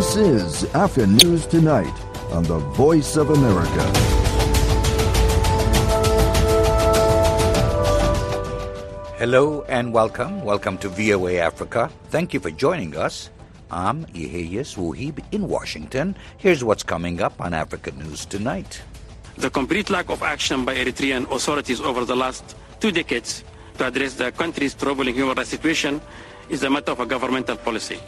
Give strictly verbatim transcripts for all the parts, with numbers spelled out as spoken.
This is After News Tonight on the Voice of America. Hello and welcome. Welcome to V O A Africa. Thank you for joining us. I'm Yahyas Wehib in Washington. Here's what's coming up on Africa News Tonight. The complete lack of action by Eritrean authorities over the last two decades to address the country's troubling human rights situation is a matter of a governmental policy.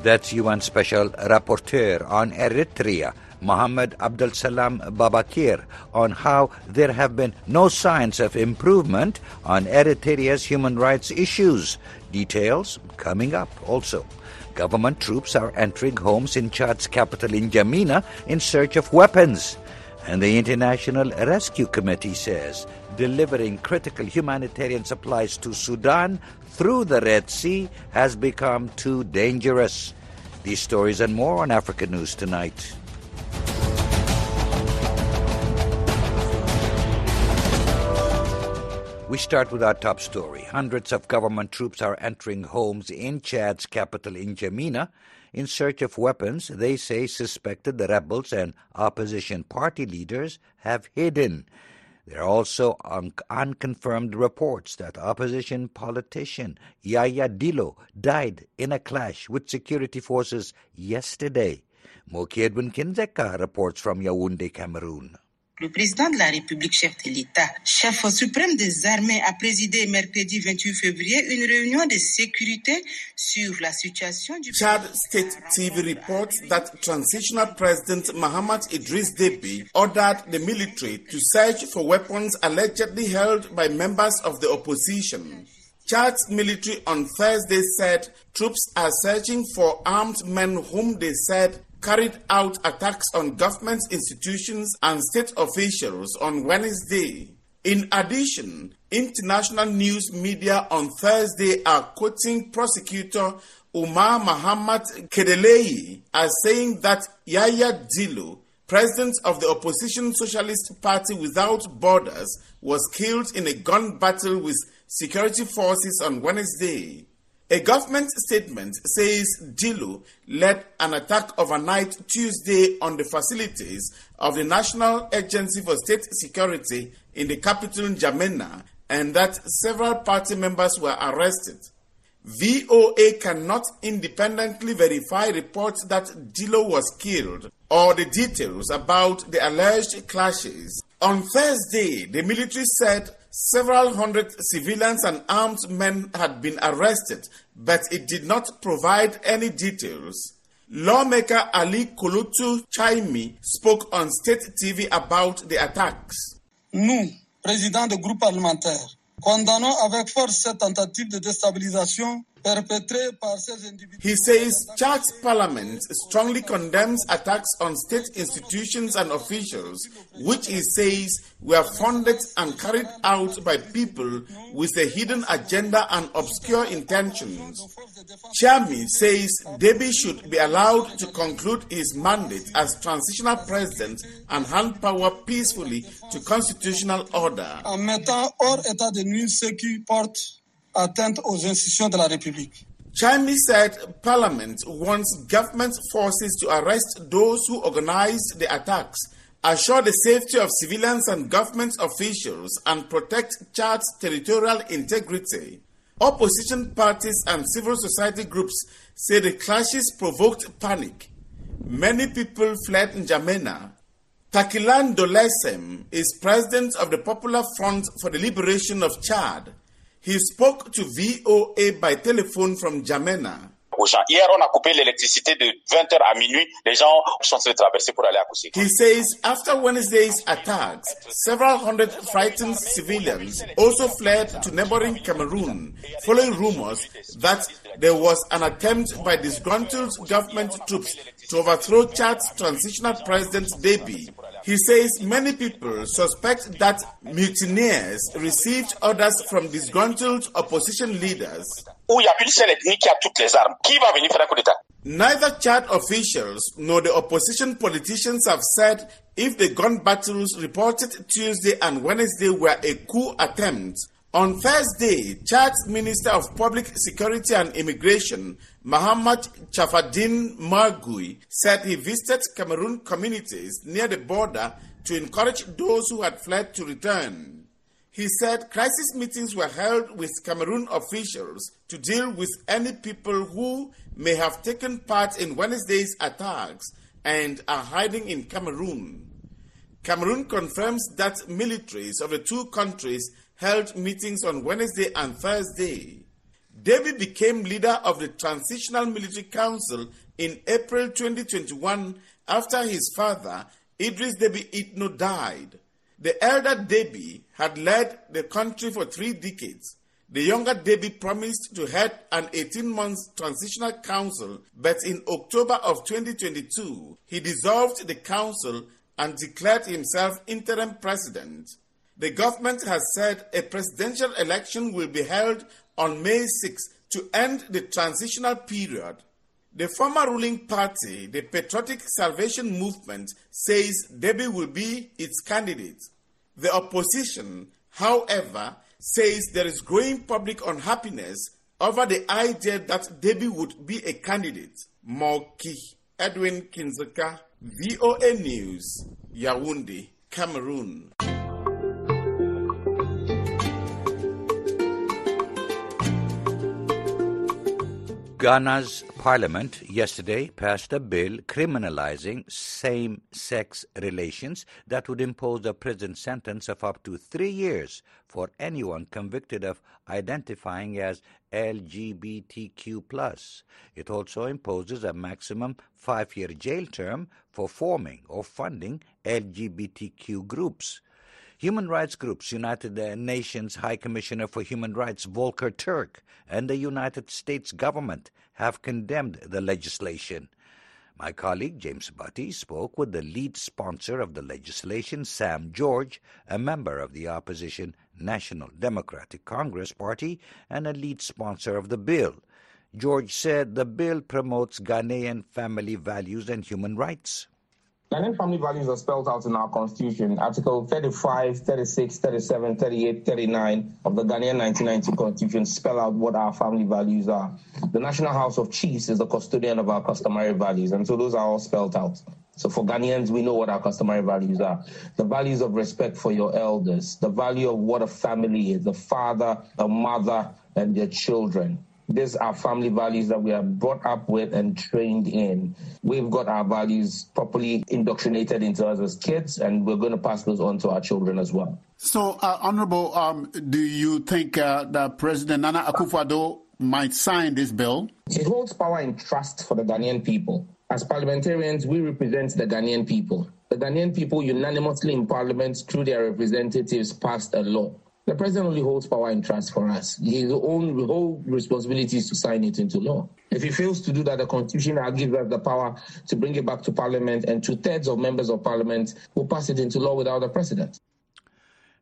That's U N Special Rapporteur on Eritrea, Mohamed Abdelsalam Babiker, on how there have been no signs of improvement on Eritrea's human rights issues. Details coming up also. Government troops are entering homes in Chad's capital N'djamena in search of weapons. And the International Rescue Committee says delivering critical humanitarian supplies to Sudan through the Red Sea has become too dangerous. These stories and more on Africa News Tonight. We start with our top story. Hundreds of government troops are entering homes in Chad's capital N'djamena in search of weapons they say suspected the rebels and opposition party leaders have hidden. There are also un- unconfirmed reports that opposition politician Yaya Dillo died in a clash with security forces yesterday. Moki Edwin Kindzeka reports from Yaoundé, Cameroon. Le président de la République, chef de l'État, chef suprême des armées, a présidé mercredi vingt-huit février une réunion de sécurité sur la situation du... Chad State T V reports that transitional president Mohamed Idriss Déby ordered the military to search for weapons allegedly held by members of the opposition. Chad's military on Thursday said troops are searching for armed men whom they said carried out attacks on government institutions and state officials on Wednesday. In addition, international news media on Thursday are quoting prosecutor Omar Muhammad Kedelei as saying that Yaya Dillo, president of the opposition Socialist Party Without Borders, was killed in a gun battle with security forces on Wednesday. A government statement says Dillo led an attack overnight Tuesday on the facilities of the National Agency for State Security in the capital N'djamena, and that several party members were arrested. V O A cannot independently verify reports that Dillo was killed or the details about the alleged clashes. On Thursday, the military said several hundred civilians and armed men had been arrested, but it did not provide any details. Lawmaker Ali Kulutu Chaimi spoke on state T V about the attacks. Nous, présidents de groupes parlementaires, condamnons avec force cette tentative de déstabilisation. He says Chad's parliament strongly condemns attacks on state institutions and officials, which he says were funded and carried out by people with a hidden agenda and obscure intentions. Chairman says Déby should be allowed to conclude his mandate as transitional president and hand power peacefully to constitutional order. Chaimi said Parliament wants government forces to arrest those who organized the attacks, assure the safety of civilians and government officials, and protect Chad's territorial integrity. Opposition parties and civil society groups say the clashes provoked panic. Many people fled N'djamena. Takiland Ndolesem is president of the Popular Front for the Liberation of Chad. He spoke to V O A by telephone from N'djamena. He says after Wednesday's attacks, several hundred frightened civilians also fled to neighboring Cameroon, following rumors that there was an attempt by disgruntled government troops to overthrow Chad's transitional president Déby. He says many people suspect that mutineers received orders from disgruntled opposition leaders. Neither Chad officials nor the opposition politicians have said if the gun battles reported Tuesday and Wednesday were a coup attempt On Thursday, Chad's Minister of Public Security and Immigration, Mohammad Chafadin Margui, said he visited Cameroon communities near the border to encourage those who had fled to return. He said crisis meetings were held with Cameroon officials to deal with any people who may have taken part in Wednesday's attacks and are hiding in Cameroon. Cameroon confirms that militaries of the two countries held meetings on Wednesday and Thursday. Déby became leader of the Transitional Military Council in April twenty twenty-one after his father, Idriss Déby Itno, died. The elder Déby had led the country for three decades. The younger Déby promised to head an eighteen-month transitional council, but in October of twenty twenty-two, he dissolved the council and declared himself interim president. The government has said a presidential election will be held on May sixth to end the transitional period. The former ruling party, the Patriotic Salvation Movement, says Déby will be its candidate. The opposition, however, says there is growing public unhappiness over the idea that Déby would be a candidate. Moki Edwin Kindzeka, V O A News, Yaoundé, Cameroon. Ghana's parliament yesterday passed a bill criminalizing same-sex relations that would impose a prison sentence of up to three years for anyone convicted of identifying as L G B T Q plus. It also imposes a maximum five-year jail term for forming or funding L G B T Q groups. Human rights groups, United Nations High Commissioner for Human Rights Volker Turk and the United States government have condemned the legislation. My colleague James Butty spoke with the lead sponsor of the legislation, Sam George, a member of the opposition National Democratic Congress Party and a lead sponsor of the bill. George said the bill promotes Ghanaian family values and human rights. Ghanaian family values are spelled out in our constitution, Article thirty-five, thirty-six, thirty-seven, thirty-eight, thirty-nine of the Ghanaian nineteen ninety constitution spell out what our family values are. The National House of Chiefs is the custodian of our customary values, and so those are all spelled out. So for Ghanaians, we know what our customary values are. The values of respect for your elders, the value of what a family is, the father, the mother, and their children. These are family values that we are brought up with and trained in. We've got our values properly indoctrinated into us as kids, and we're going to pass those on to our children as well. So, uh, Honorable, um, do you think uh, that President Nana Akufo-Addo might sign this bill? It holds power and trust for the Ghanaian people. As parliamentarians, we represent the Ghanaian people. The Ghanaian people unanimously in parliament through their representatives passed a law. The president only holds power and trust for us. His own whole responsibility is to sign it into law. If he fails to do that, the constitution will give us the power to bring it back to parliament, and two-thirds of members of parliament will pass it into law without a precedent.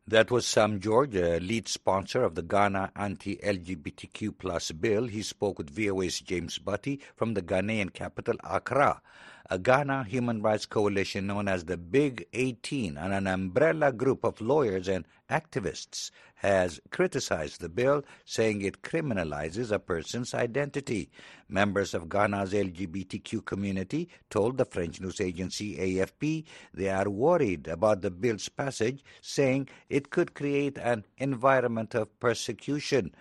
That was Sam George, a lead sponsor of the Ghana anti-L G B T Q plus bill. He spoke with V O A's James Butty from the Ghanaian capital, Accra. A Ghana human rights coalition known as the Big eighteen and an umbrella group of lawyers and activists has criticized the bill, saying it criminalizes a person's identity. Members of Ghana's L G B T Q community told the French news agency A F P they are worried about the bill's passage, saying it could create an environment of persecution.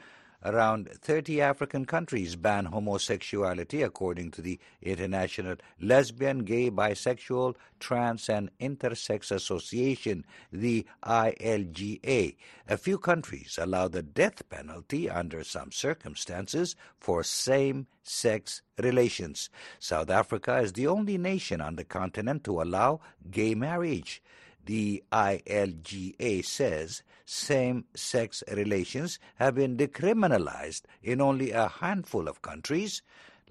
Around thirty African countries ban homosexuality, according to the International Lesbian, Gay, Bisexual, Trans and Intersex Association, the I L G A. A few countries allow the death penalty under some circumstances for same-sex relations. South Africa is the only nation on the continent to allow gay marriage. The I L G A says same-sex relations have been decriminalized in only a handful of countries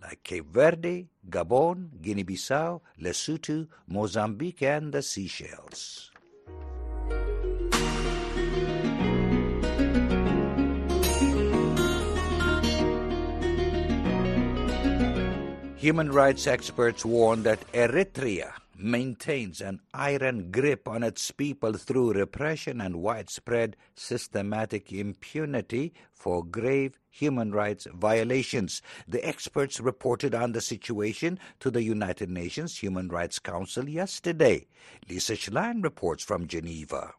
like Cape Verde, Gabon, Guinea-Bissau, Lesotho, Mozambique, and the Seychelles. Human rights experts warn that Eritrea maintains an iron grip on its people through repression and widespread systematic impunity for grave human rights violations. The experts reported on the situation to the United Nations Human Rights Council yesterday. Lisa Schlein reports from Geneva.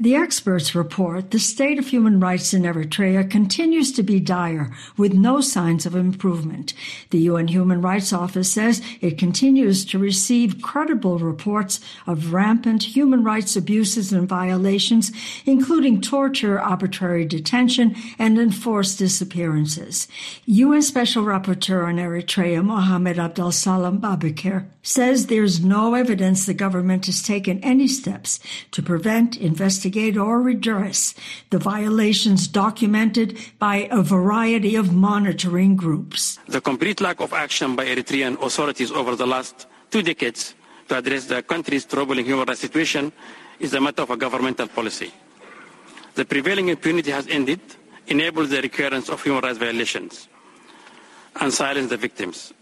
The experts report the state of human rights in Eritrea continues to be dire, with no signs of improvement. The U N Human Rights Office says it continues to receive credible reports of rampant human rights abuses and violations, including torture, arbitrary detention, and enforced disappearances. U N Special Rapporteur on Eritrea, Mohamed Abdelsalam Babiker, says there's no evidence the government has taken any steps to prevent, investigate, or redress the violations documented by a variety of monitoring groups. The complete lack of action by Eritrean authorities over the last two decades to address the country's troubling human rights situation is a matter of a governmental policy. The prevailing impunity has ended, enabled the recurrence of human rights violations, and silenced the victims.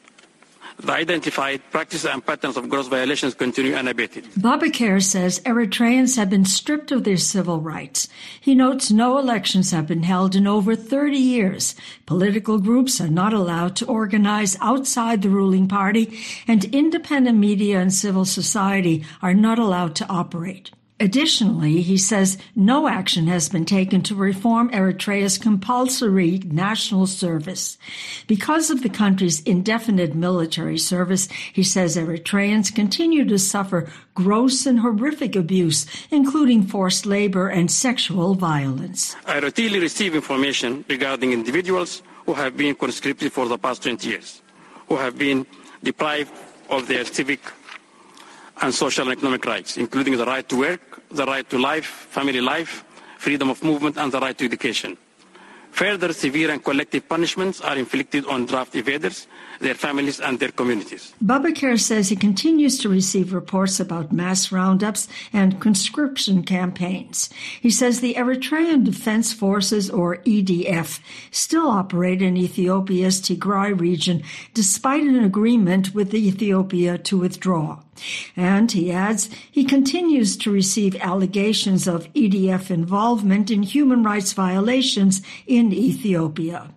The identified practices and patterns of gross violations continue unabated. Babiker says Eritreans have been stripped of their civil rights. He notes no elections have been held in over thirty years. Political groups are not allowed to organize outside the ruling party, and independent media and civil society are not allowed to operate. Additionally, he says no action has been taken to reform Eritrea's compulsory national service. Because of the country's indefinite military service, he says Eritreans continue to suffer gross and horrific abuse, including forced labor and sexual violence. I routinely receive information regarding individuals who have been conscripted for the past twenty years, who have been deprived of their civic and social and economic rights, including the right to work, the right to life, family life, freedom of movement, and the right to education. Further severe and collective punishments are inflicted on draft evaders, their families, and their communities. Babiker says he continues to receive reports about mass roundups and conscription campaigns. He says the Eritrean Defense Forces, or E D F, still operate in Ethiopia's Tigray region, despite an agreement with Ethiopia to withdraw. And, he adds, he continues to receive allegations of E D F involvement in human rights violations in Ethiopia.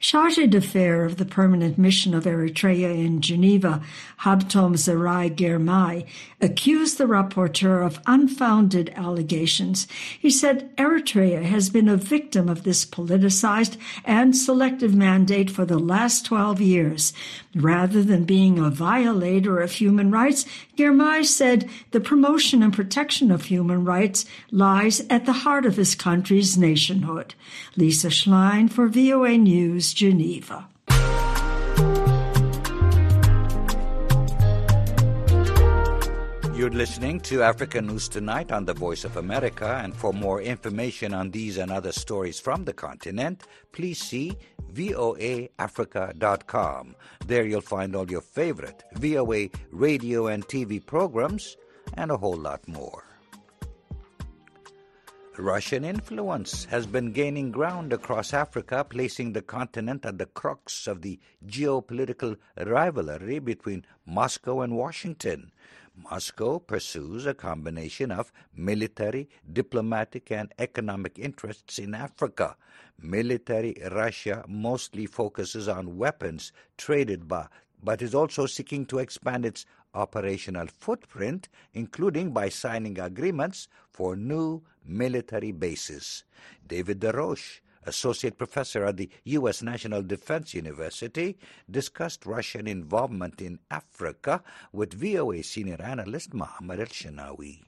Chargé d'affaires of the Permanent Mission of Eritrea in Geneva, Habtom Zerai Ghermai, accused the rapporteur of unfounded allegations. He said Eritrea has been a victim of this politicized and selective mandate for the last twelve years. Rather than being a violator of human rights, Ghermai said the promotion and protection of human rights lies at the heart of his country's nationhood. Lisa Schlein for V O A News, Geneva. You're listening to Africa News Tonight on The Voice of America, and for more information on these and other stories from the continent, please see voa africa dot com. There you'll find all your favorite V O A radio and T V programs and a whole lot more. Russian influence has been gaining ground across Africa, placing the continent at the crux of the geopolitical rivalry between Moscow and Washington. Moscow pursues a combination of military, diplomatic, and economic interests in Africa. Military Russia mostly focuses on weapons traded by, but is also seeking to expand its operational footprint, including by signing agreements for new military bases. David DeRoche, associate professor at the U S National Defense University, discussed Russian involvement in Africa with V O A senior analyst Mohammad El Shinawi.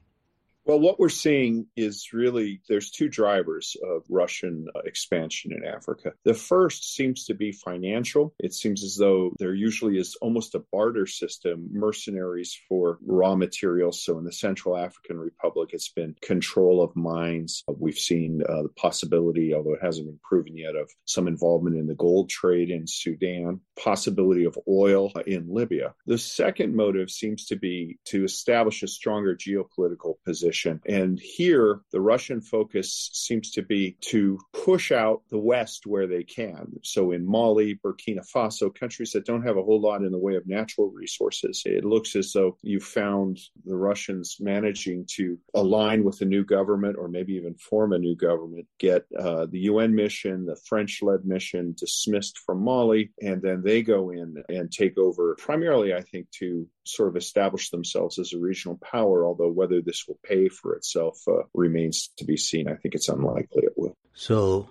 Well, what we're seeing is really there's two drivers of Russian expansion in Africa. The first seems to be financial. It seems as though there usually is almost a barter system, mercenaries for raw materials. So in the Central African Republic, it's been control of mines. We've seen uh, the possibility, although it hasn't been proven yet, of some involvement in the gold trade in Sudan, possibility of oil in Libya. The second motive seems to be to establish a stronger geopolitical position position. And here, the Russian focus seems to be to push out the West where they can. So in Mali, Burkina Faso, countries that don't have a whole lot in the way of natural resources, it looks as though you found the Russians managing to align with a new government or maybe even form a new government, get uh, the U N mission, the French-led mission dismissed from Mali, and then they go in and take over primarily, I think, to sort of establish themselves as a regional power, although whether this will pay for itself uh, remains to be seen. I think it's unlikely it will. So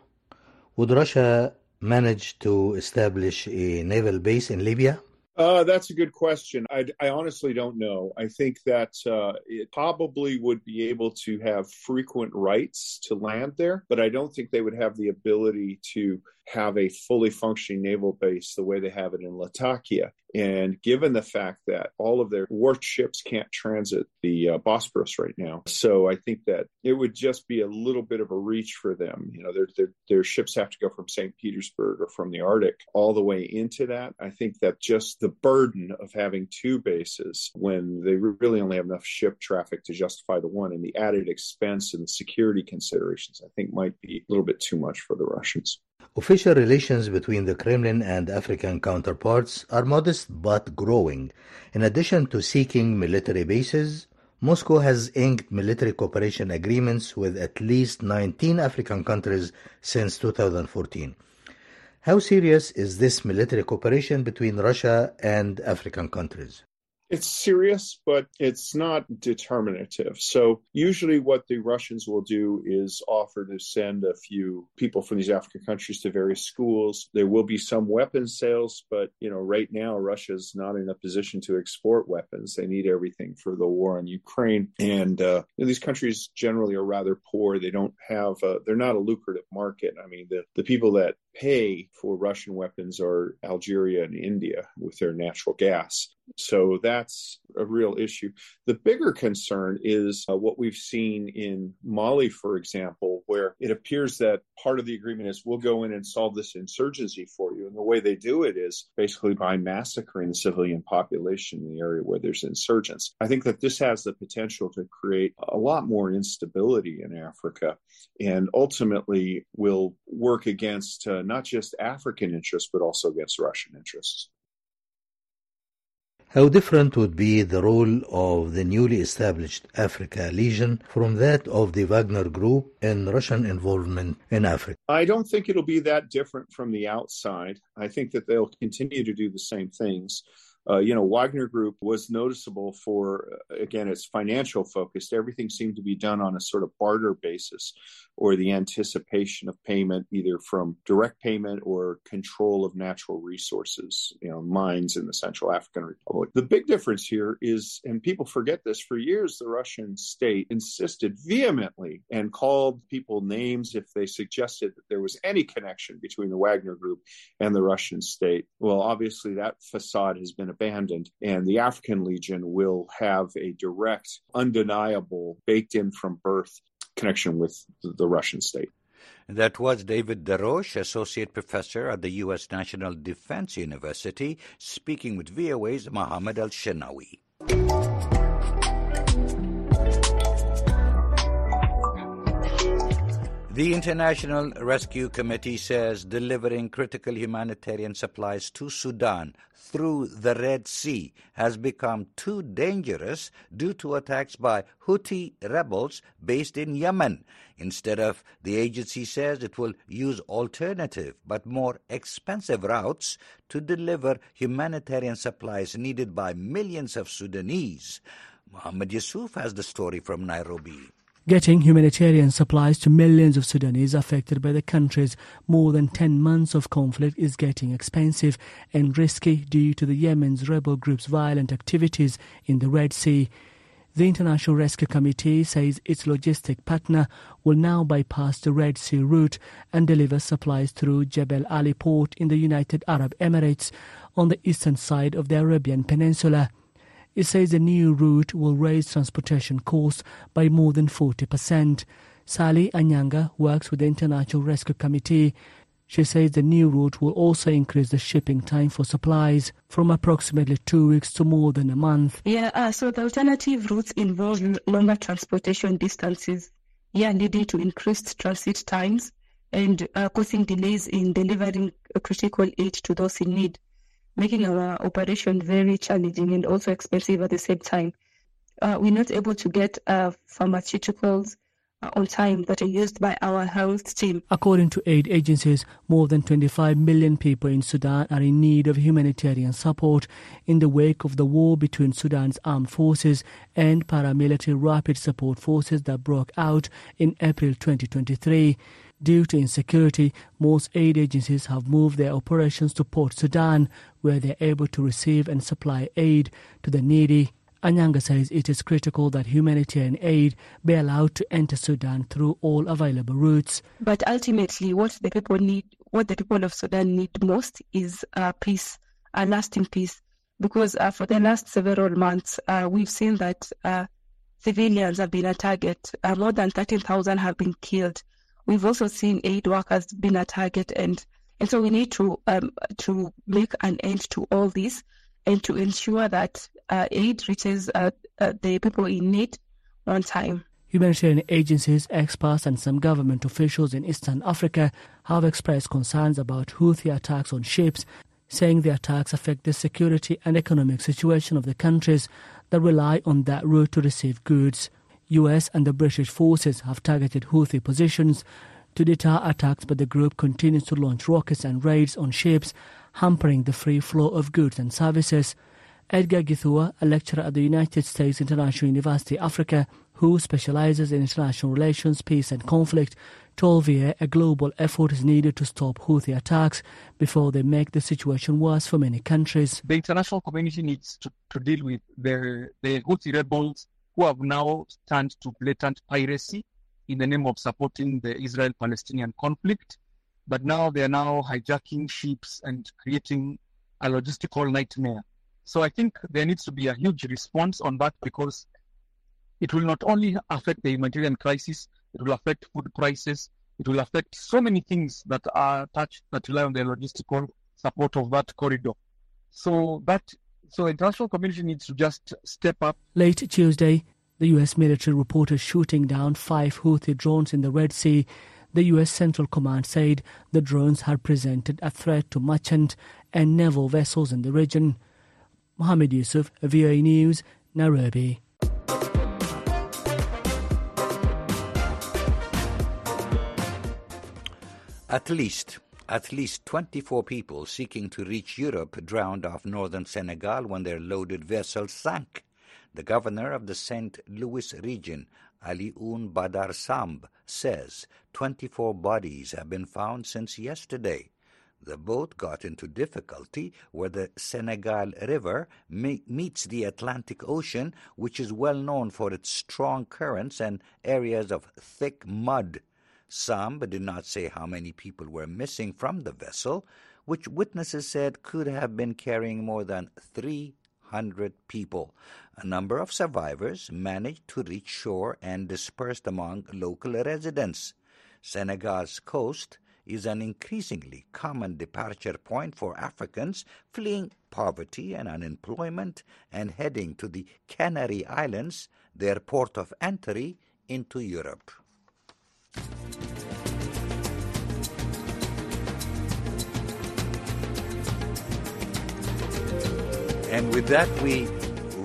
would Russia manage to establish a naval base in Libya? Uh, that's a good question. I, I honestly don't know. I think that uh, it probably would be able to have frequent rights to land there, but I don't think they would have the ability to have a fully functioning naval base the way they have it in Latakia. And given the fact that all of their warships can't transit the uh, Bosporus right now, so I think that it would just be a little bit of a reach for them. You know, their, their, their ships have to go from Saint Petersburg or from the Arctic all the way into that. I think that just the burden of having two bases when they really only have enough ship traffic to justify the one, and the added expense and the security considerations, I think might be a little bit too much for the Russians. Official relations between the Kremlin and African counterparts are modest but growing. In addition to seeking military bases, Moscow has inked military cooperation agreements with at least nineteen African countries since two thousand fourteen. How serious is this military cooperation between Russia and African countries? It's serious, but it's not determinative. So usually what the Russians will do is offer to send a few people from these African countries to various schools. There will be some weapons sales, but you know, right now, Russia's not in a position to export weapons. They need everything for the war in Ukraine. And uh, you know, these countries generally are rather poor. They don't have, a, they're not a lucrative market. I mean, the, the people that pay for Russian weapons are Algeria and India with their natural gas. So that's a real issue. The bigger concern is uh, what we've seen in Mali, for example, where it appears that part of the agreement is we'll go in and solve this insurgency for you. And the way they do it is basically by massacring the civilian population in the area where there's insurgents. I think that this has the potential to create a lot more instability in Africa and ultimately will work against uh, not just African interests, but also against Russian interests. How different would be the role of the newly established Africa Legion from that of the Wagner Group and Russian involvement in Africa? I don't think it'll be that different from the outside. I think that they'll continue to do the same things. Uh, you know, Wagner Group was noticeable for, again, its financial focus. Everything seemed to be done on a sort of barter basis or the anticipation of payment, either from direct payment or control of natural resources, you know, mines in the Central African Republic. The big difference here is, and people forget this, for years the Russian state insisted vehemently and called people names if they suggested that there was any connection between the Wagner Group and the Russian state. Well, obviously that facade has been abandoned, and the African Legion will have a direct, undeniable, baked in from birth connection with the Russian state. That was David DeRoche, Associate Professor at the U S National Defense University, speaking with V O A's Mohamed El Shinawi. The International Rescue Committee says delivering critical humanitarian supplies to Sudan through the Red Sea has become too dangerous due to attacks by Houthi rebels based in Yemen. Instead of, the agency says it will use alternative but more expensive routes to deliver humanitarian supplies needed by millions of Sudanese. Mohammed Yusuf has the story from Nairobi. Getting humanitarian supplies to millions of Sudanese affected by the country's more than ten months of conflict is getting expensive and risky due to the Yemen's rebel group's violent activities in the Red Sea. The International Rescue Committee says its logistic partner will now bypass the Red Sea route and deliver supplies through Jebel Ali port in the United Arab Emirates on the eastern side of the Arabian Peninsula. It says the new route will raise transportation costs by more than forty percent. Sally Anyanga works with the International Rescue Committee. She says the new route will also increase the shipping time for supplies from approximately two weeks to more than a month. Yeah, uh, so the alternative routes involve longer transportation distances, yeah, leading to increased transit times and uh, causing delays in delivering critical aid to those in need, making our operation very challenging and also expensive at the same time. Uh, we're not able to get uh, pharmaceuticals on time that are used by our health team. According to aid agencies, more than twenty-five million people in Sudan are in need of humanitarian support in the wake of the war between Sudan's armed forces and paramilitary rapid support forces that broke out in April twenty twenty-three. Due to insecurity, most aid agencies have moved their operations to Port Sudan, where they are able to receive and supply aid to the needy. Anyanga says it is critical that humanitarian aid be allowed to enter Sudan through all available routes. But ultimately, what the people need, what the people of Sudan need most is uh, peace, a lasting peace. Because uh, for the last several months, uh, we've seen that uh, civilians have been a target. Uh, more than thirteen thousand have been killed. We've also seen aid workers being a target. And, and so we need to um, to make an end to all this and to ensure that Uh, aid reaches uh, uh, the people in need on time. Humanitarian agencies, experts and some government officials in Eastern Africa have expressed concerns about Houthi attacks on ships, saying the attacks affect the security and economic situation of the countries that rely on that route to receive goods. U S and the British forces have targeted Houthi positions to deter attacks, but the group continues to launch rockets and raids on ships, hampering the free flow of goods and services. Edgar Githua, a lecturer at the United States International University, Africa, who specializes in international relations, peace and conflict, told V A a global effort is needed to stop Houthi attacks before they make the situation worse for many countries. The international community needs to, to deal with the, the Houthi rebels who have now turned to blatant piracy in the name of supporting the Israel-Palestinian conflict. But now they are now hijacking ships and creating a logistical nightmare. So I think there needs to be a huge response on that, because it will not only affect the humanitarian crisis, it will affect food prices, it will affect so many things that are touched that rely on the logistical support of that corridor. So that, so the international community needs to just step up. Late Tuesday, the U S military reported shooting down five Houthi drones in the Red Sea. The U S Central Command said the drones had presented a threat to merchant and naval vessels in the region. Mohamed Yusuf, V O A News, Nairobi. At least, at least twenty-four people seeking to reach Europe drowned off northern Senegal when their loaded vessel sank. The governor of the Saint Louis region, Alioun Badar Samb, says twenty-four bodies have been found since yesterday. The boat got into difficulty where the Senegal River me- meets the Atlantic Ocean, which is well known for its strong currents and areas of thick mud. Samb did not say how many people were missing from the vessel, which witnesses said could have been carrying more than three hundred people. A number of survivors managed to reach shore and dispersed among local residents. Senegal's coast is an increasingly common departure point for Africans fleeing poverty and unemployment and heading to the Canary Islands, their port of entry into Europe. And with that, we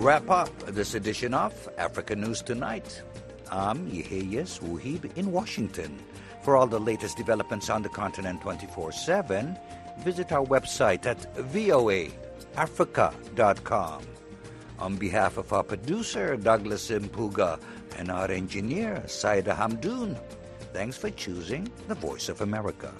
wrap up this edition of Africa News Tonight. I'm Yahyas Wehib in Washington. For all the latest developments on the continent twenty-four seven, visit our website at voa africa dot com. On behalf of our producer, Douglas Mpuga, and our engineer, Saida Hamdoun, thanks for choosing the Voice of America.